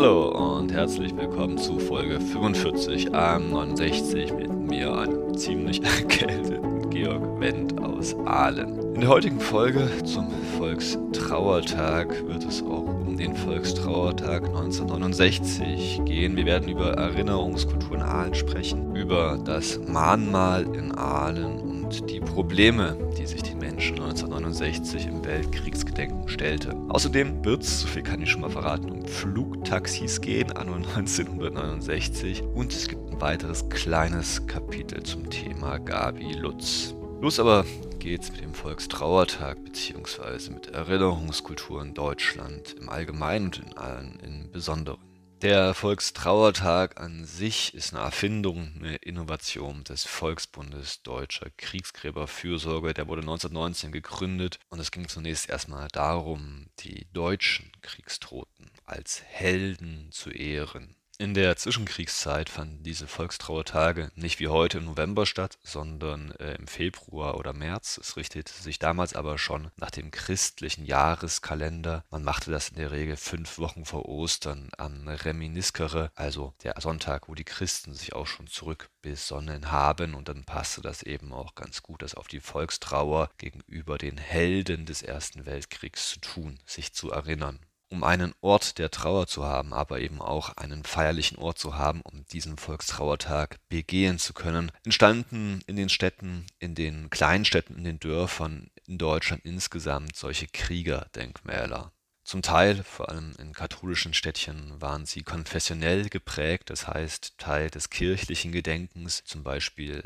Hallo und herzlich willkommen zu Folge 45 AM69 mit mir, einem ziemlich erkälteten Georg Wendt aus Aalen. In der heutigen Folge zum Volkstrauertag wird es auch um den Volkstrauertag 1969 gehen. Wir werden über Erinnerungskultur in Aalen sprechen, über das Mahnmal in Aalen und die Probleme, die sich die Menschen 1969 im Weltkriegsgedenken stellte. Außerdem wird es, so viel kann ich schon mal verraten, um Flugtaxis gehen, anno 1969. Und es gibt ein weiteres kleines Kapitel zum Thema Gabi Lutz. Los aber geht's mit dem Volkstrauertag bzw. mit Erinnerungskultur in Deutschland im Allgemeinen und in allen im Besonderen. Der Volkstrauertag an sich ist eine Erfindung, eine Innovation des Volksbundes Deutscher Kriegsgräberfürsorge. Der wurde 1919 gegründet und es ging zunächst erstmal darum, die deutschen Kriegstoten als Helden zu ehren. In der Zwischenkriegszeit fanden diese Volkstrauertage nicht wie heute im November statt, sondern im Februar oder März. Es richtete sich damals aber schon nach dem christlichen Jahreskalender. Man machte das in der Regel 5 Wochen vor Ostern am Reminiskere, also der Sonntag, wo die Christen sich auch schon zurückbesonnen haben. Und dann passte das eben auch ganz gut, das auf die Volkstrauer gegenüber den Helden des Ersten Weltkriegs zu tun, sich zu erinnern. Um einen Ort der Trauer zu haben, aber eben auch einen feierlichen Ort zu haben, um diesen Volkstrauertag begehen zu können, entstanden in den Städten, in den Kleinstädten, in den Dörfern in Deutschland insgesamt solche Kriegerdenkmäler. Zum Teil, vor allem in katholischen Städtchen, waren sie konfessionell geprägt, das heißt Teil des kirchlichen Gedenkens, zum Beispiel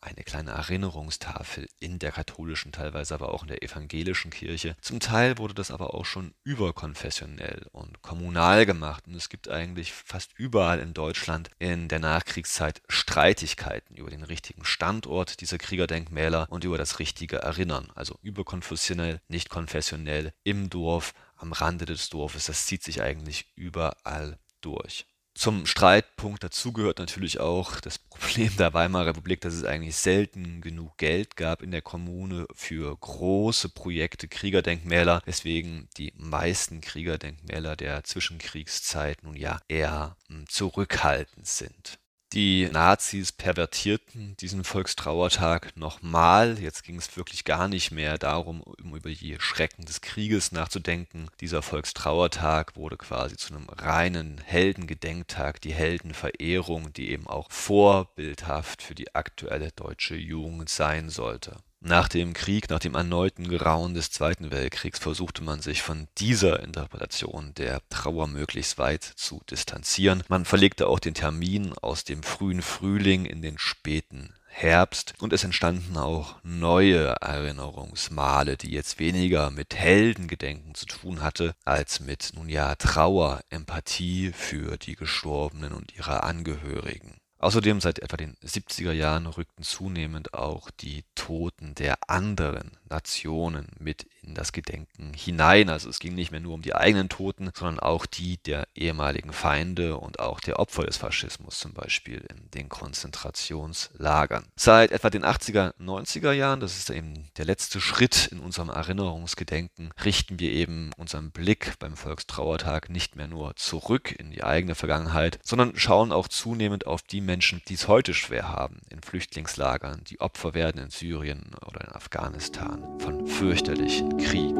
eine kleine Erinnerungstafel in der katholischen, teilweise aber auch in der evangelischen Kirche. Zum Teil wurde das aber auch schon überkonfessionell und kommunal gemacht und es gibt eigentlich fast überall in Deutschland in der Nachkriegszeit Streitigkeiten über den richtigen Standort dieser Kriegerdenkmäler und über das richtige Erinnern, also überkonfessionell, nicht konfessionell, im Dorf, am Rande des Dorfes, das zieht sich eigentlich überall durch. Zum Streitpunkt dazu gehört natürlich auch das Problem der Weimarer Republik, dass es eigentlich selten genug Geld gab in der Kommune für große Projekte, Kriegerdenkmäler, weswegen die meisten Kriegerdenkmäler der Zwischenkriegszeit nun ja eher zurückhaltend sind. Die Nazis pervertierten diesen Volkstrauertag nochmal. Jetzt ging es wirklich gar nicht mehr darum, über die Schrecken des Krieges nachzudenken. Dieser Volkstrauertag wurde quasi zu einem reinen Heldengedenktag, die Heldenverehrung, die eben auch vorbildhaft für die aktuelle deutsche Jugend sein sollte. Nach dem Krieg, nach dem erneuten Grauen des Zweiten Weltkriegs, versuchte man sich von dieser Interpretation der Trauer möglichst weit zu distanzieren. Man verlegte auch den Termin aus dem frühen Frühling in den späten Herbst und es entstanden auch neue Erinnerungsmale, die jetzt weniger mit Heldengedenken zu tun hatte, als mit, nun ja, Trauer, Empathie für die Gestorbenen und ihre Angehörigen. Außerdem seit etwa den 70er Jahren rückten zunehmend auch die Toten der anderen Nationen mit in das Gedenken hinein. Also es ging nicht mehr nur um die eigenen Toten, sondern auch die der ehemaligen Feinde und auch der Opfer des Faschismus, zum Beispiel in den Konzentrationslagern. Seit etwa den 80er, 90er Jahren, das ist eben der letzte Schritt in unserem Erinnerungsgedenken, richten wir eben unseren Blick beim Volkstrauertag nicht mehr nur zurück in die eigene Vergangenheit, sondern schauen auch zunehmend auf die Menschen, die es heute schwer haben, in Flüchtlingslagern, die Opfer werden in Syrien oder in Afghanistan von fürchterlichen Kriegen.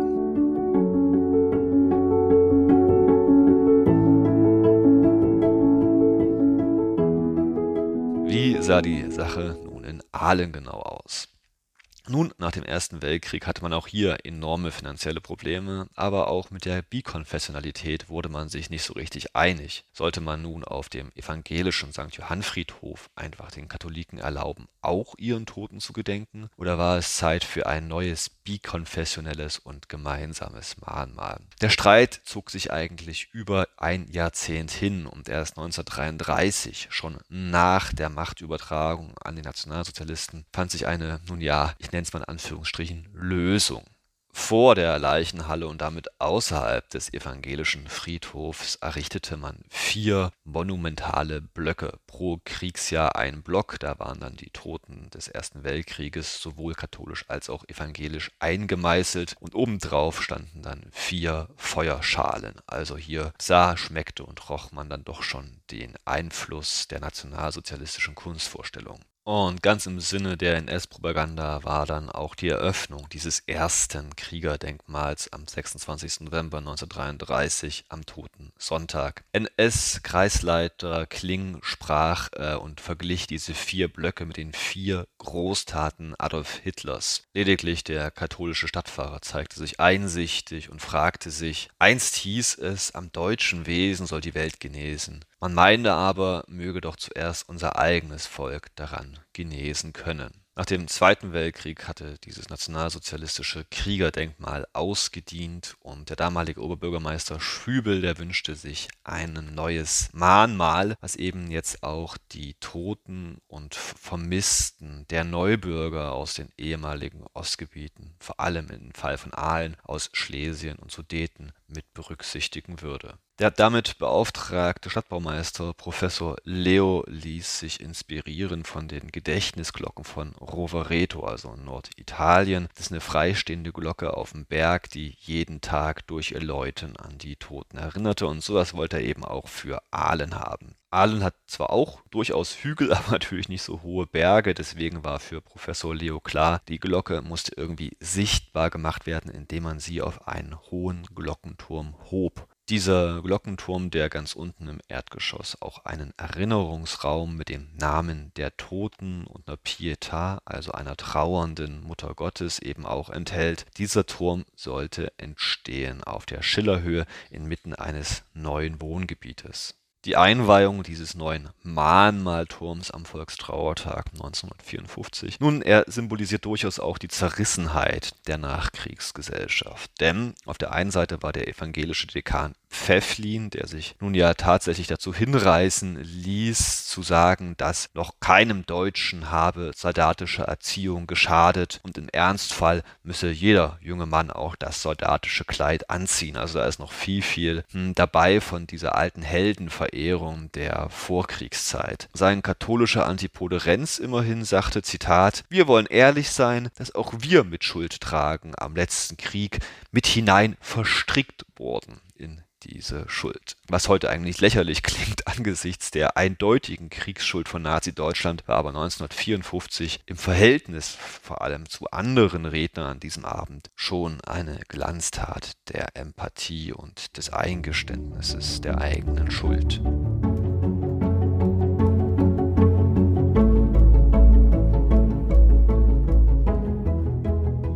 Wie sah die Sache nun in Aalen genau aus? Nun, nach dem Ersten Weltkrieg hatte man auch hier enorme finanzielle Probleme, aber auch mit der Bikonfessionalität wurde man sich nicht so richtig einig. Sollte man nun auf dem evangelischen St. Johannfriedhof einfach den Katholiken erlauben, auch ihren Toten zu gedenken? Oder war es Zeit für ein neues bikonfessionelles und gemeinsames Mahnmal? Der Streit zog sich eigentlich über ein Jahrzehnt hin und erst 1933, schon nach der Machtübertragung an die Nationalsozialisten, fand sich eine, nun ja, ich nenne es mal in Anführungsstrichen, Lösung. Vor der Leichenhalle und damit außerhalb des evangelischen Friedhofs errichtete man 4 monumentale Blöcke, pro Kriegsjahr ein Block. Da waren dann die Toten des Ersten Weltkrieges sowohl katholisch als auch evangelisch eingemeißelt und obendrauf standen dann 4 Feuerschalen. Also hier sah, schmeckte und roch man dann doch schon den Einfluss der nationalsozialistischen Kunstvorstellungen. Und ganz im Sinne der NS-Propaganda war dann auch die Eröffnung dieses ersten Kriegerdenkmals am 26. November 1933 am Toten Sonntag. NS-Kreisleiter Kling sprach und verglich diese 4 Blöcke mit den 4 Großtaten Adolf Hitlers. Lediglich der katholische Stadtpfarrer zeigte sich einsichtig und fragte sich: Einst hieß es, am deutschen Wesen soll die Welt genesen. Man meinte aber, möge doch zuerst unser eigenes Volk daran genesen können. Nach dem Zweiten Weltkrieg hatte dieses nationalsozialistische Kriegerdenkmal ausgedient und der damalige Oberbürgermeister Schübel, der wünschte sich ein neues Mahnmal, was eben jetzt auch die Toten und Vermissten der Neubürger aus den ehemaligen Ostgebieten, vor allem im Fall von Aalen aus Schlesien und Sudeten, mit berücksichtigen würde. Der damit beauftragte Stadtbaumeister Professor Leo ließ sich inspirieren von den Gedächtnisglocken von Rovereto, also in Norditalien. Das ist eine freistehende Glocke auf dem Berg, die jeden Tag durch ihr Läuten an die Toten erinnerte, und sowas wollte er eben auch für Aalen haben. Aalen hat zwar auch durchaus Hügel, aber natürlich nicht so hohe Berge, deswegen war für Professor Leo klar, die Glocke musste irgendwie sichtbar gemacht werden, indem man sie auf einen hohen Glockenturm hob. Dieser Glockenturm, der ganz unten im Erdgeschoss auch einen Erinnerungsraum mit dem Namen der Toten und einer Pietà, also einer trauernden Mutter Gottes, eben auch enthält. Dieser Turm sollte entstehen auf der Schillerhöhe inmitten eines neuen Wohngebietes. Die Einweihung dieses neuen Mahnmalturms am Volkstrauertag 1954. Nun, er symbolisiert durchaus auch die Zerrissenheit der Nachkriegsgesellschaft. Denn auf der einen Seite war der evangelische Dekan Pfäfflin, der sich nun ja tatsächlich dazu hinreißen ließ, zu sagen, dass noch keinem Deutschen habe soldatische Erziehung geschadet und im Ernstfall müsse jeder junge Mann auch das soldatische Kleid anziehen. Also da ist noch viel dabei von dieser alten Heldenverehrung der Vorkriegszeit. Sein katholischer Antipode Renz immerhin sagte, Zitat, wir wollen ehrlich sein, dass auch wir mit Schuld tragen am letzten Krieg mit hinein verstrickt wurden in diese Schuld. Was heute eigentlich lächerlich klingt angesichts der eindeutigen Kriegsschuld von Nazi-Deutschland, war aber 1954 im Verhältnis vor allem zu anderen Rednern an diesem Abend schon eine Glanztat der Empathie und des Eingeständnisses der eigenen Schuld.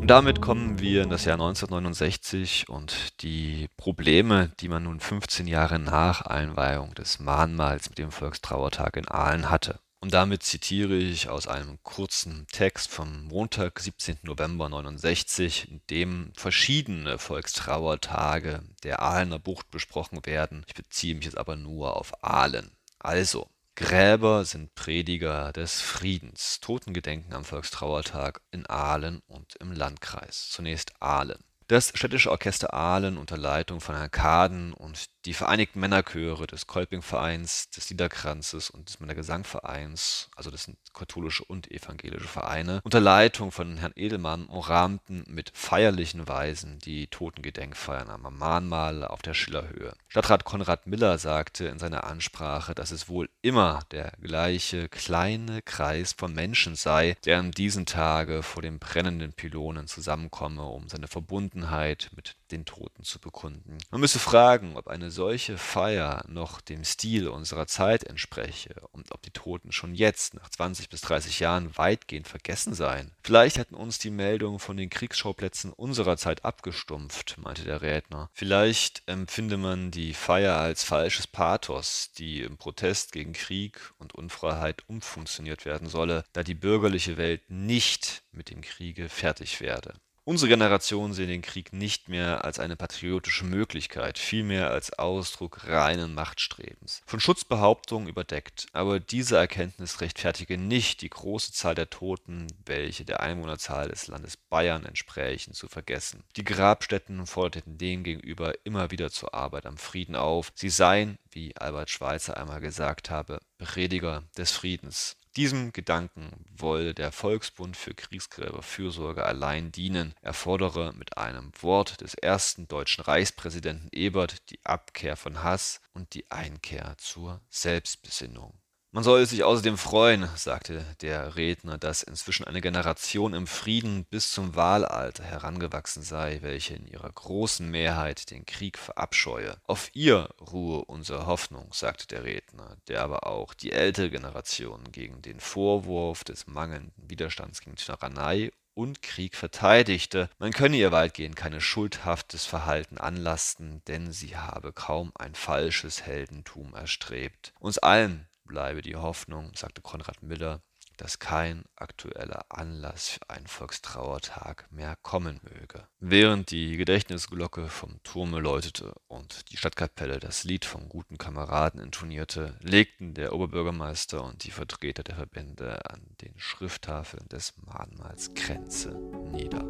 Damit kommen wir in das Jahr 1969 und die Probleme, die man nun 15 Jahre nach Einweihung des Mahnmals mit dem Volkstrauertag in Aalen hatte. Und damit zitiere ich aus einem kurzen Text vom Montag, 17. November 1969, in dem verschiedene Volkstrauertage der Aalener Bucht besprochen werden. Ich beziehe mich jetzt aber nur auf Aalen. Also: Gräber sind Prediger des Friedens. Totengedenken am Volkstrauertag in Aalen und im Landkreis. Zunächst Aalen. Das Städtische Orchester Aalen unter Leitung von Herrn Kaden und die Vereinigten Männerchöre des Kolpingvereins, des Liederkranzes und des Männergesangvereins, also das sind katholische und evangelische Vereine, unter Leitung von Herrn Edelmann umrahmten mit feierlichen Weisen die Totengedenkfeiern am Mahnmal auf der Schillerhöhe. Stadtrat Konrad Miller sagte in seiner Ansprache, dass es wohl immer der gleiche kleine Kreis von Menschen sei, der an diesen Tagen vor den brennenden Pylonen zusammenkomme, um seine Verbundenheit mit den Toten zu bekunden. Man müsse fragen, ob eine solche Feier noch dem Stil unserer Zeit entspreche und ob die Toten schon jetzt, nach 20 bis 30 Jahren, weitgehend vergessen seien. Vielleicht hätten uns die Meldungen von den Kriegsschauplätzen unserer Zeit abgestumpft, meinte der Redner. Vielleicht empfinde man die Feier als falsches Pathos, die im Protest gegen Krieg und Unfreiheit umfunktioniert werden solle, da die bürgerliche Welt nicht mit dem Kriege fertig werde. Unsere Generation sehen den Krieg nicht mehr als eine patriotische Möglichkeit, vielmehr als Ausdruck reinen Machtstrebens. Von Schutzbehauptungen überdeckt, aber diese Erkenntnis rechtfertige nicht die große Zahl der Toten, welche der Einwohnerzahl des Landes Bayern entsprächen, zu vergessen. Die Grabstätten forderten demgegenüber immer wieder zur Arbeit am Frieden auf. Sie seien, wie Albert Schweitzer einmal gesagt habe, Prediger des Friedens. Diesem Gedanken wolle der Volksbund für Kriegsgräberfürsorge allein dienen. Er fordere mit einem Wort des ersten deutschen Reichspräsidenten Ebert die Abkehr von Hass und die Einkehr zur Selbstbesinnung. Man soll sich außerdem freuen, sagte der Redner, dass inzwischen eine Generation im Frieden bis zum Wahlalter herangewachsen sei, welche in ihrer großen Mehrheit den Krieg verabscheue. Auf ihr ruhe unsere Hoffnung, sagte der Redner, der aber auch die ältere Generation gegen den Vorwurf des mangelnden Widerstands gegen Tyrannei und Krieg verteidigte. Man könne ihr weitgehend keine schuldhaftes Verhalten anlasten, denn sie habe kaum ein falsches Heldentum erstrebt. Uns allen bleibe die Hoffnung, sagte Konrad Miller, dass kein aktueller Anlass für einen Volkstrauertag mehr kommen möge. Während die Gedächtnisglocke vom Turme läutete und die Stadtkapelle das Lied vom guten Kameraden intonierte, legten der Oberbürgermeister und die Vertreter der Verbände an den Schrifttafeln des Mahnmals Kränze nieder.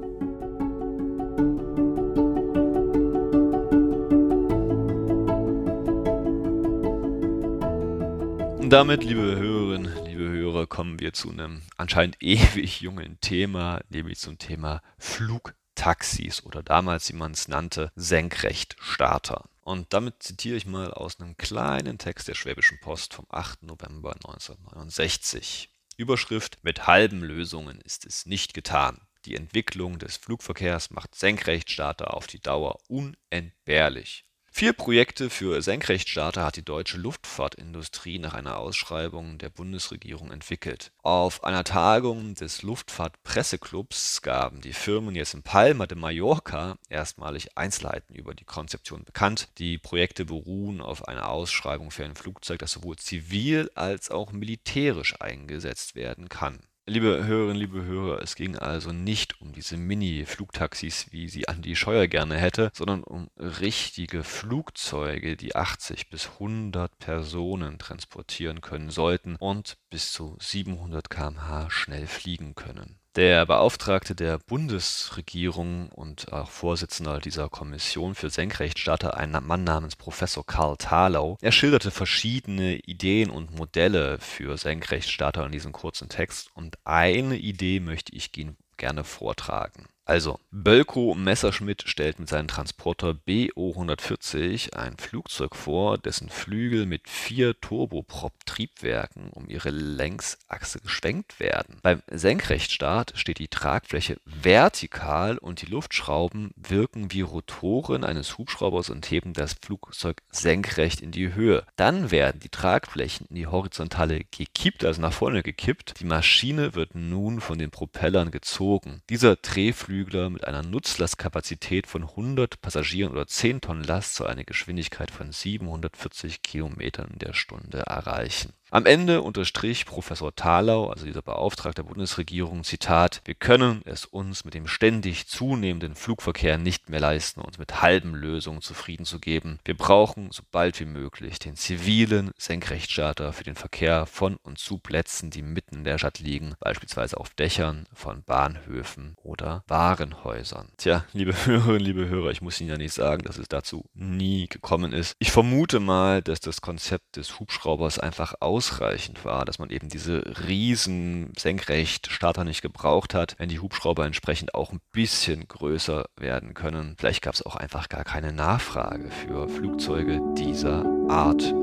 Damit, liebe Hörerinnen, liebe Hörer, kommen wir zu einem anscheinend ewig jungen Thema, nämlich zum Thema Flugtaxis oder damals, wie man es nannte, Senkrechtstarter. Und damit zitiere ich mal aus einem kleinen Text der Schwäbischen Post vom 8. November 1969. Überschrift: Mit halben Lösungen ist es nicht getan. Die Entwicklung des Flugverkehrs macht Senkrechtstarter auf die Dauer unentbehrlich. 4 Projekte für Senkrechtstarter hat die deutsche Luftfahrtindustrie nach einer Ausschreibung der Bundesregierung entwickelt. Auf einer Tagung des Luftfahrtpresseclubs gaben die Firmen jetzt in Palma de Mallorca erstmalig Einzelheiten über die Konzeption bekannt. Die Projekte beruhen auf einer Ausschreibung für ein Flugzeug, das sowohl zivil als auch militärisch eingesetzt werden kann. Liebe Hörerinnen, liebe Hörer, es ging also nicht um diese Mini-Flugtaxis, wie sie Andi Scheuer gerne hätte, sondern um richtige Flugzeuge, die 80 bis 100 Personen transportieren können sollten und bis zu 700 km/h schnell fliegen können. Der Beauftragte der Bundesregierung und auch Vorsitzender dieser Kommission für Senkrechtstarter, ein Mann namens Professor Karl Thalau, er schilderte verschiedene Ideen und Modelle für Senkrechtstarter in diesem kurzen Text, und eine Idee möchte ich Ihnen gerne vortragen. Also, Bölkow Messerschmidt stellt mit seinem Transporter BO140 ein Flugzeug vor, dessen Flügel mit 4 Turboprop-Triebwerken um ihre Längsachse geschwenkt werden. Beim Senkrechtstart steht die Tragfläche vertikal und die Luftschrauben wirken wie Rotoren eines Hubschraubers und heben das Flugzeug senkrecht in die Höhe. Dann werden die Tragflächen in die Horizontale gekippt, also nach vorne gekippt. Die Maschine wird nun von den Propellern gezogen. Dieser Drehflügel mit einer Nutzlastkapazität von 100 Passagieren oder 10 Tonnen Last soll eine Geschwindigkeit von 740 Kilometern in der Stunde erreichen. Am Ende unterstrich Professor Thalau, also dieser Beauftragte der Bundesregierung, Zitat: Wir können es uns mit dem ständig zunehmenden Flugverkehr nicht mehr leisten, uns mit halben Lösungen zufrieden zu geben. Wir brauchen so bald wie möglich den zivilen Senkrechtstarter für den Verkehr von und zu Plätzen, die mitten in der Stadt liegen, beispielsweise auf Dächern von Bahnhöfen oder Warenhäusern. Tja, liebe Hörerinnen, liebe Hörer, ich muss Ihnen ja nicht sagen, dass es dazu nie gekommen ist. Ich vermute mal, dass das Konzept des Hubschraubers einfach ausreichend war, dass man eben diese riesen Senkrechtstarter nicht gebraucht hat, wenn die Hubschrauber entsprechend auch ein bisschen größer werden können. Vielleicht gab es auch einfach gar keine Nachfrage für Flugzeuge dieser Art.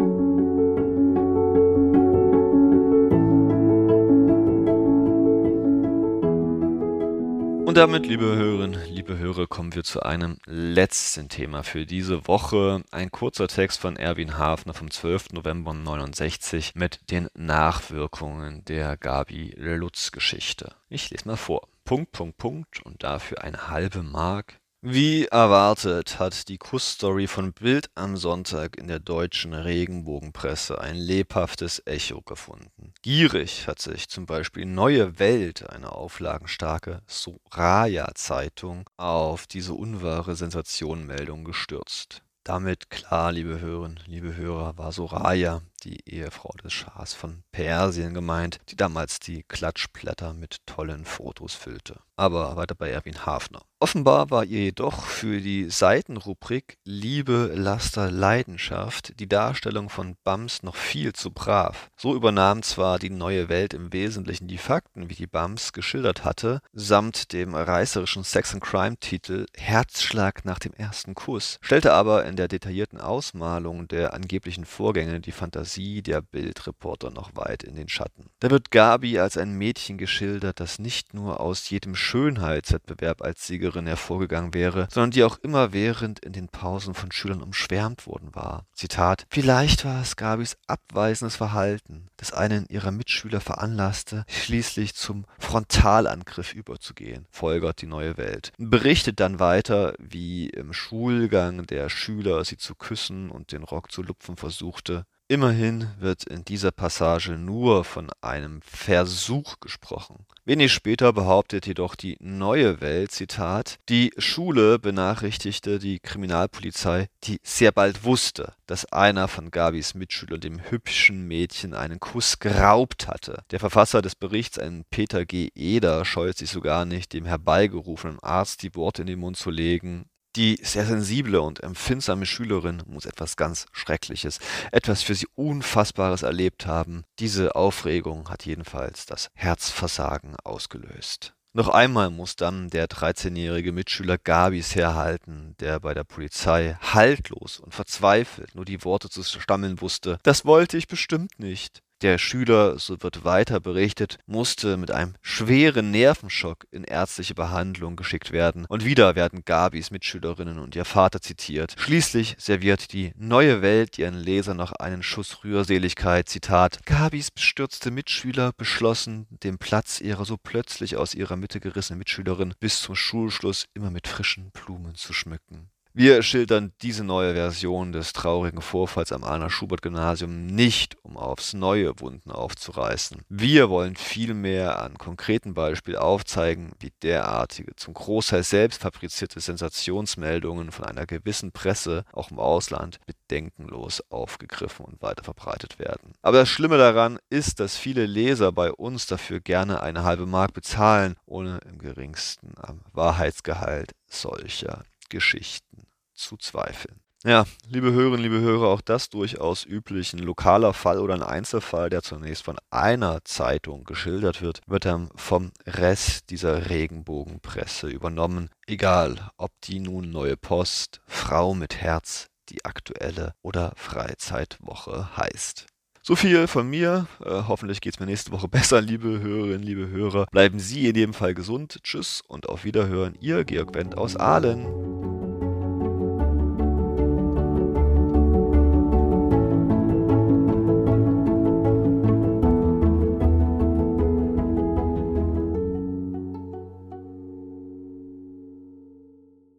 Und damit, liebe Hörerinnen, liebe Hörer, kommen wir zu einem letzten Thema für diese Woche. Ein kurzer Text von Erwin Hafner vom 12. November 1969 mit den Nachwirkungen der Gabi Lutz Geschichte. Ich lese mal vor. Punkt, Punkt, Punkt und dafür eine halbe Mark. Wie erwartet hat die Kussstory von Bild am Sonntag in der deutschen Regenbogenpresse ein lebhaftes Echo gefunden. Gierig hat sich zum Beispiel Neue Welt, eine auflagenstarke Soraya-Zeitung, auf diese unwahre Sensationmeldung gestürzt. Damit klar, liebe Hörerinnen, liebe Hörer, war Soraya, die Ehefrau des Schahs von Persien, gemeint, die damals die Klatschblätter mit tollen Fotos füllte. Aber weiter bei Erwin Hafner. Offenbar war ihr jedoch für die Seitenrubrik Liebe, Laster, Leidenschaft die Darstellung von Bams noch viel zu brav. So übernahm zwar die Neue Welt im Wesentlichen die Fakten, wie die Bams geschildert hatte, samt dem reißerischen Sex-and-Crime-Titel Herzschlag nach dem ersten Kuss, stellte aber in der detaillierten Ausmalung der angeblichen Vorgänge die Fantasie der Bildreporter noch weit in den Schatten. Da wird Gabi als ein Mädchen geschildert, das nicht nur aus jedem Schönheitswettbewerb als Siegerin hervorgegangen wäre, sondern die auch immerwährend in den Pausen von Schülern umschwärmt worden war. Zitat: Vielleicht war es Gabis abweisendes Verhalten, das einen ihrer Mitschüler veranlasste, schließlich zum Frontalangriff überzugehen, folgert die Neue Welt. Berichtet dann weiter, wie im Schulgang der Schüler sie zu küssen und den Rock zu lupfen versuchte. Immerhin wird in dieser Passage nur von einem Versuch gesprochen. Wenig später behauptet jedoch die Neue Welt, Zitat, die Schule benachrichtigte die Kriminalpolizei, die sehr bald wusste, dass einer von Gabis Mitschülern dem hübschen Mädchen einen Kuss geraubt hatte. Der Verfasser des Berichts, ein Peter G. Eder, scheut sich sogar nicht, dem herbeigerufenen Arzt die Worte in den Mund zu legen. Die sehr sensible und empfindsame Schülerin muss etwas ganz Schreckliches, etwas für sie Unfassbares erlebt haben. Diese Aufregung hat jedenfalls das Herzversagen ausgelöst. Noch einmal muss dann der 13-jährige Mitschüler Gabis herhalten, der bei der Polizei haltlos und verzweifelt nur die Worte zu stammeln wusste. Das wollte ich bestimmt nicht. Der Schüler, so wird weiter berichtet, musste mit einem schweren Nervenschock in ärztliche Behandlung geschickt werden. Und wieder werden Gabis Mitschülerinnen und ihr Vater zitiert. Schließlich serviert die Neue Welt ihren Lesern noch einen Schuss Rührseligkeit. Zitat: Gabis bestürzte Mitschüler beschlossen, den Platz ihrer so plötzlich aus ihrer Mitte gerissenen Mitschülerin bis zum Schulschluss immer mit frischen Blumen zu schmücken. Wir schildern diese neue Version des traurigen Vorfalls am Anna-Schubert-Gymnasium nicht, um aufs neue Wunden aufzureißen. Wir wollen vielmehr an konkreten Beispielen aufzeigen, wie derartige, zum Großteil selbst fabrizierte Sensationsmeldungen von einer gewissen Presse, auch im Ausland, bedenkenlos aufgegriffen und weiterverbreitet werden. Aber das Schlimme daran ist, dass viele Leser bei uns dafür gerne eine halbe Mark bezahlen, ohne im geringsten am Wahrheitsgehalt solcher Geschichten zu zweifeln. Ja, liebe Hörerinnen, liebe Hörer, auch das durchaus üblich. Ein lokaler Fall oder ein Einzelfall, der zunächst von einer Zeitung geschildert wird, wird dann vom Rest dieser Regenbogenpresse übernommen. Egal, ob die nun Neue Post, Frau mit Herz, die Aktuelle oder Freizeitwoche heißt. So viel von mir. Hoffentlich geht es mir nächste Woche besser, liebe Hörerinnen, liebe Hörer. Bleiben Sie in jedem Fall gesund. Tschüss und auf Wiederhören. Ihr Georg Wendt aus Aalen.